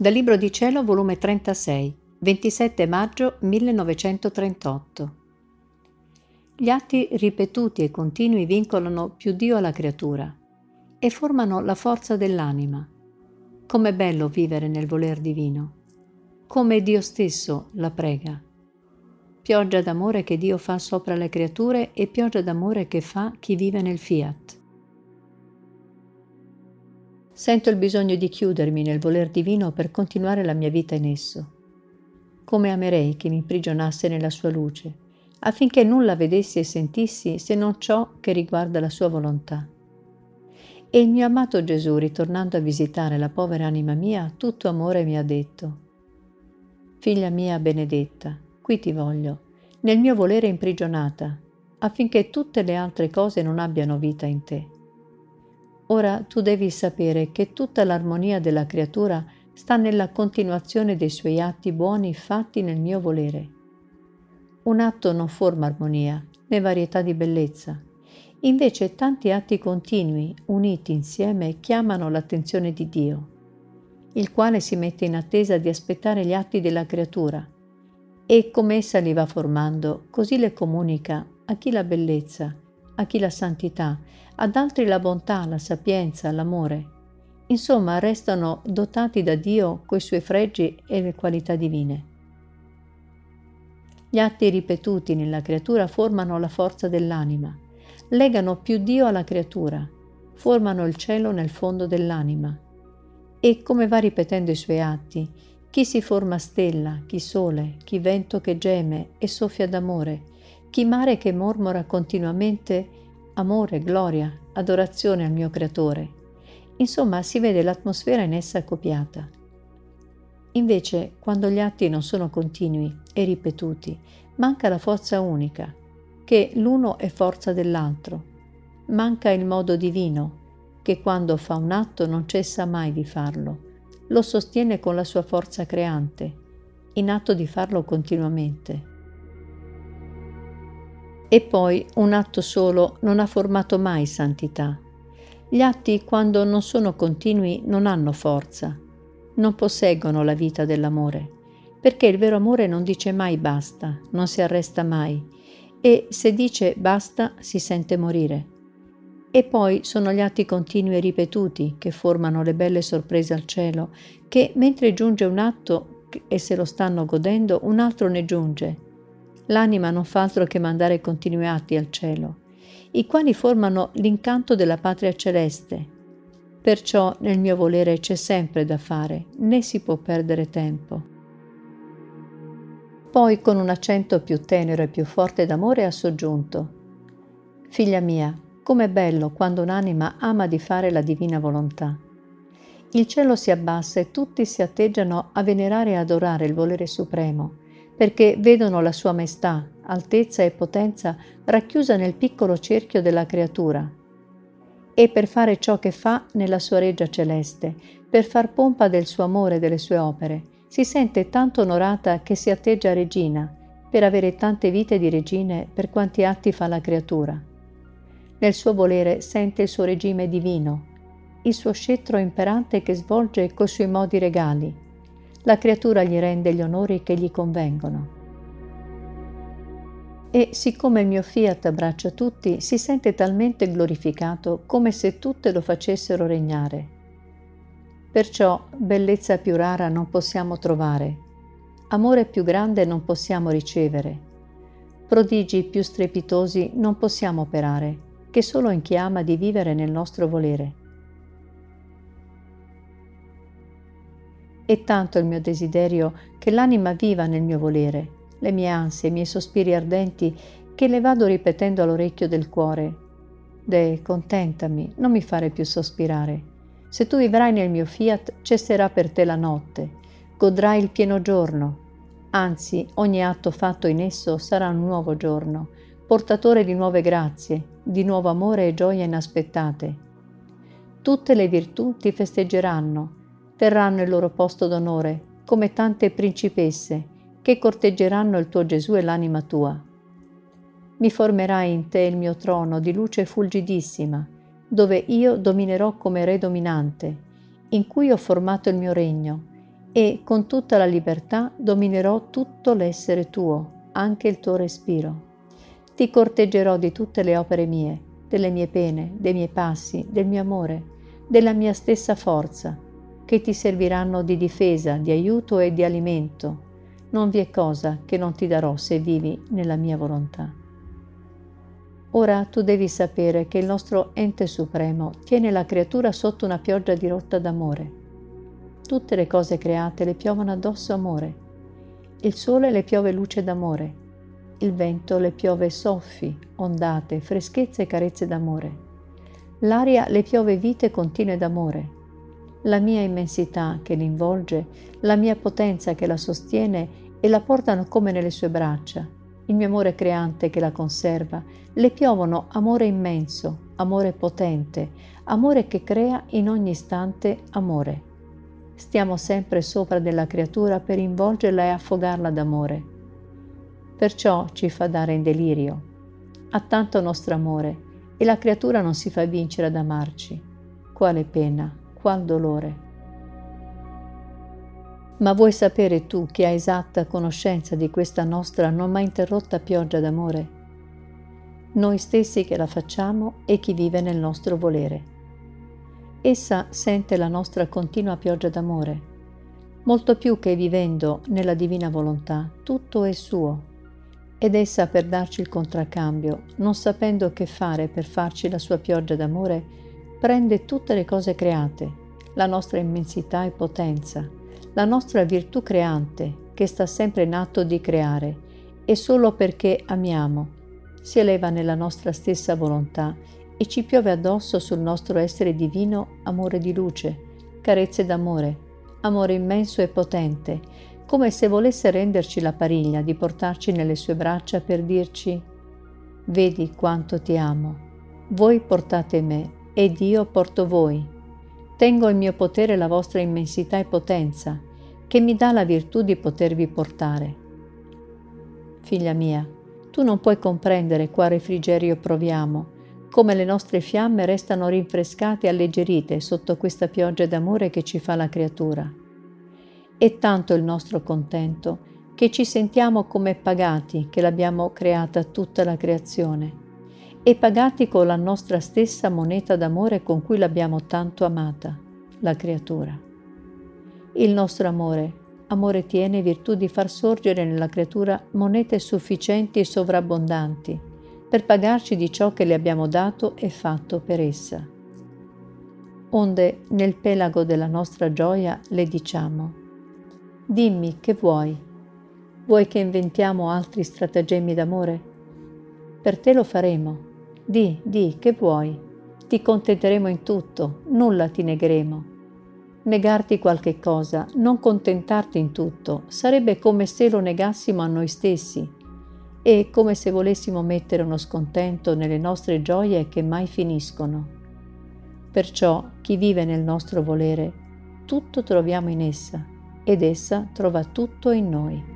Dal Libro di Cielo, volume 36, 27 maggio 1938. Gli atti ripetuti e continui vincolano più Dio alla creatura e formano la forza dell'anima. Com'è bello vivere nel voler divino, come Dio stesso la prega. Pioggia d'amore che Dio fa sopra le creature e pioggia d'amore che fa chi vive nel fiat. Sento il bisogno di chiudermi nel voler divino per continuare la mia vita in esso. Come amerei che mi prigionasse nella sua luce, affinché nulla vedessi e sentissi se non ciò che riguarda la sua volontà. E il mio amato Gesù, ritornando a visitare la povera anima mia, tutto amore mi ha detto: «Figlia mia benedetta, qui ti voglio, nel mio volere imprigionata, affinché tutte le altre cose non abbiano vita in te». Ora tu devi sapere che tutta l'armonia della creatura sta nella continuazione dei suoi atti buoni fatti nel mio volere. Un atto non forma armonia, né varietà di bellezza. Invece tanti atti continui, uniti insieme, chiamano l'attenzione di Dio, il quale si mette in attesa di aspettare gli atti della creatura e, come essa li va formando, così le comunica a chi la bellezza, a chi la santità, ad altri la bontà, la sapienza, l'amore. Insomma, restano dotati da Dio coi suoi pregi e le qualità divine. Gli atti ripetuti nella creatura formano la forza dell'anima, legano più Dio alla creatura, formano il cielo nel fondo dell'anima. E come va ripetendo i suoi atti, chi si forma stella, chi sole, chi vento che geme e soffia d'amore, chi mare che mormora continuamente amore, gloria, adorazione al mio creatore. Insomma, si vede l'atmosfera in essa copiata. Invece, quando gli atti non sono continui e ripetuti, manca la forza unica, che l'uno è forza dell'altro. Manca il modo divino, che quando fa un atto non cessa mai di farlo, lo sostiene con la sua forza creante, in atto di farlo continuamente. E poi un atto solo non ha formato mai santità. Gli atti, quando non sono continui, non hanno forza, non posseggono la vita dell'amore, perché il vero amore non dice mai basta, non si arresta mai, e se dice basta si sente morire. E poi sono gli atti continui e ripetuti che formano le belle sorprese al cielo, che mentre giunge un atto e se lo stanno godendo, un altro ne giunge. L'anima non fa altro che mandare continui atti al cielo, i quali formano l'incanto della patria celeste. Perciò nel mio volere c'è sempre da fare, né si può perdere tempo. Poi con un accento più tenero e più forte d'amore ha soggiunto: «Figlia mia, com'è bello quando un'anima ama di fare la divina volontà». Il cielo si abbassa e tutti si atteggiano a venerare e adorare il volere supremo, perché vedono la sua maestà, altezza e potenza racchiusa nel piccolo cerchio della creatura. E per fare ciò che fa nella sua reggia celeste, per far pompa del suo amore e delle sue opere, si sente tanto onorata che si atteggia regina, per avere tante vite di regine per quanti atti fa la creatura. Nel suo volere sente il suo regime divino, il suo scettro imperante che svolge coi suoi modi regali. La creatura gli rende gli onori che gli convengono. E siccome il mio fiat abbraccia tutti, si sente talmente glorificato come se tutte lo facessero regnare. Perciò bellezza più rara non possiamo trovare, amore più grande non possiamo ricevere, prodigi più strepitosi non possiamo operare, che solo in chi ama di vivere nel nostro volere. È tanto il mio desiderio che l'anima viva nel mio volere, le mie ansie, i miei sospiri ardenti, che le vado ripetendo all'orecchio del cuore: «Deh, contentami, non mi fare più sospirare. Se tu vivrai nel mio fiat, cesserà per te la notte, godrai il pieno giorno. Anzi, ogni atto fatto in esso sarà un nuovo giorno, portatore di nuove grazie, di nuovo amore e gioie inaspettate. Tutte le virtù ti festeggeranno, terranno il loro posto d'onore, come tante principesse, che corteggeranno il tuo Gesù e l'anima tua. Mi formerai in te il mio trono di luce fulgidissima, dove io dominerò come re dominante, in cui ho formato il mio regno, e con tutta la libertà dominerò tutto l'essere tuo, anche il tuo respiro. Ti corteggerò di tutte le opere mie, delle mie pene, dei miei passi, del mio amore, della mia stessa forza, che ti serviranno di difesa, di aiuto e di alimento. Non vi è cosa che non ti darò se vivi nella mia volontà. Ora tu devi sapere che il nostro Ente Supremo tiene la creatura sotto una pioggia dirotta d'amore. Tutte le cose create le piovono addosso amore. Il sole le piove luce d'amore. Il vento le piove soffi, ondate, freschezze e carezze d'amore. L'aria le piove vite continue d'amore. La mia immensità che l'involge, la mia potenza che la sostiene e la portano come nelle sue braccia. Il mio amore creante che la conserva, le piovono amore immenso, amore potente, amore che crea in ogni istante amore. Stiamo sempre sopra della creatura per involgerla e affogarla d'amore. Perciò ci fa dare in delirio. Ha tanto nostro amore e la creatura non si fa vincere ad amarci. Quale pena, qual dolore! Ma vuoi sapere tu che hai esatta conoscenza di questa nostra non mai interrotta pioggia d'amore? Noi stessi che la facciamo e chi vive nel nostro volere. Essa sente la nostra continua pioggia d'amore, molto più che vivendo nella divina volontà tutto è suo, ed essa per darci il contraccambio, non sapendo che fare per farci la sua pioggia d'amore, prende tutte le cose create, la nostra immensità e potenza, la nostra virtù creante che sta sempre in atto di creare e solo perché amiamo, si eleva nella nostra stessa volontà e ci piove addosso sul nostro essere divino amore di luce, carezze d'amore, amore immenso e potente, come se volesse renderci la pariglia di portarci nelle sue braccia per dirci «Vedi quanto ti amo, voi portate me ed io porto voi, tengo in mio potere la vostra immensità e potenza, che mi dà la virtù di potervi portare». Figlia mia, tu non puoi comprendere quale refrigerio proviamo, come le nostre fiamme restano rinfrescate e alleggerite sotto questa pioggia d'amore che ci fa la creatura. È tanto il nostro contento che ci sentiamo come pagati che l'abbiamo creata tutta la creazione e pagati con la nostra stessa moneta d'amore con cui l'abbiamo tanto amata, la creatura. Il nostro amore tiene virtù di far sorgere nella creatura monete sufficienti e sovrabbondanti per pagarci di ciò che le abbiamo dato e fatto per essa. Onde nel pelago della nostra gioia le diciamo «Dimmi che vuoi? Vuoi che inventiamo altri stratagemmi d'amore? Per te lo faremo. Di, che vuoi? Ti contenteremo in tutto, nulla ti negheremo. Negarti qualche cosa, non contentarti in tutto, sarebbe come se lo negassimo a noi stessi, e come se volessimo mettere uno scontento nelle nostre gioie che mai finiscono. Perciò chi vive nel nostro volere, tutto troviamo in essa, ed essa trova tutto in noi.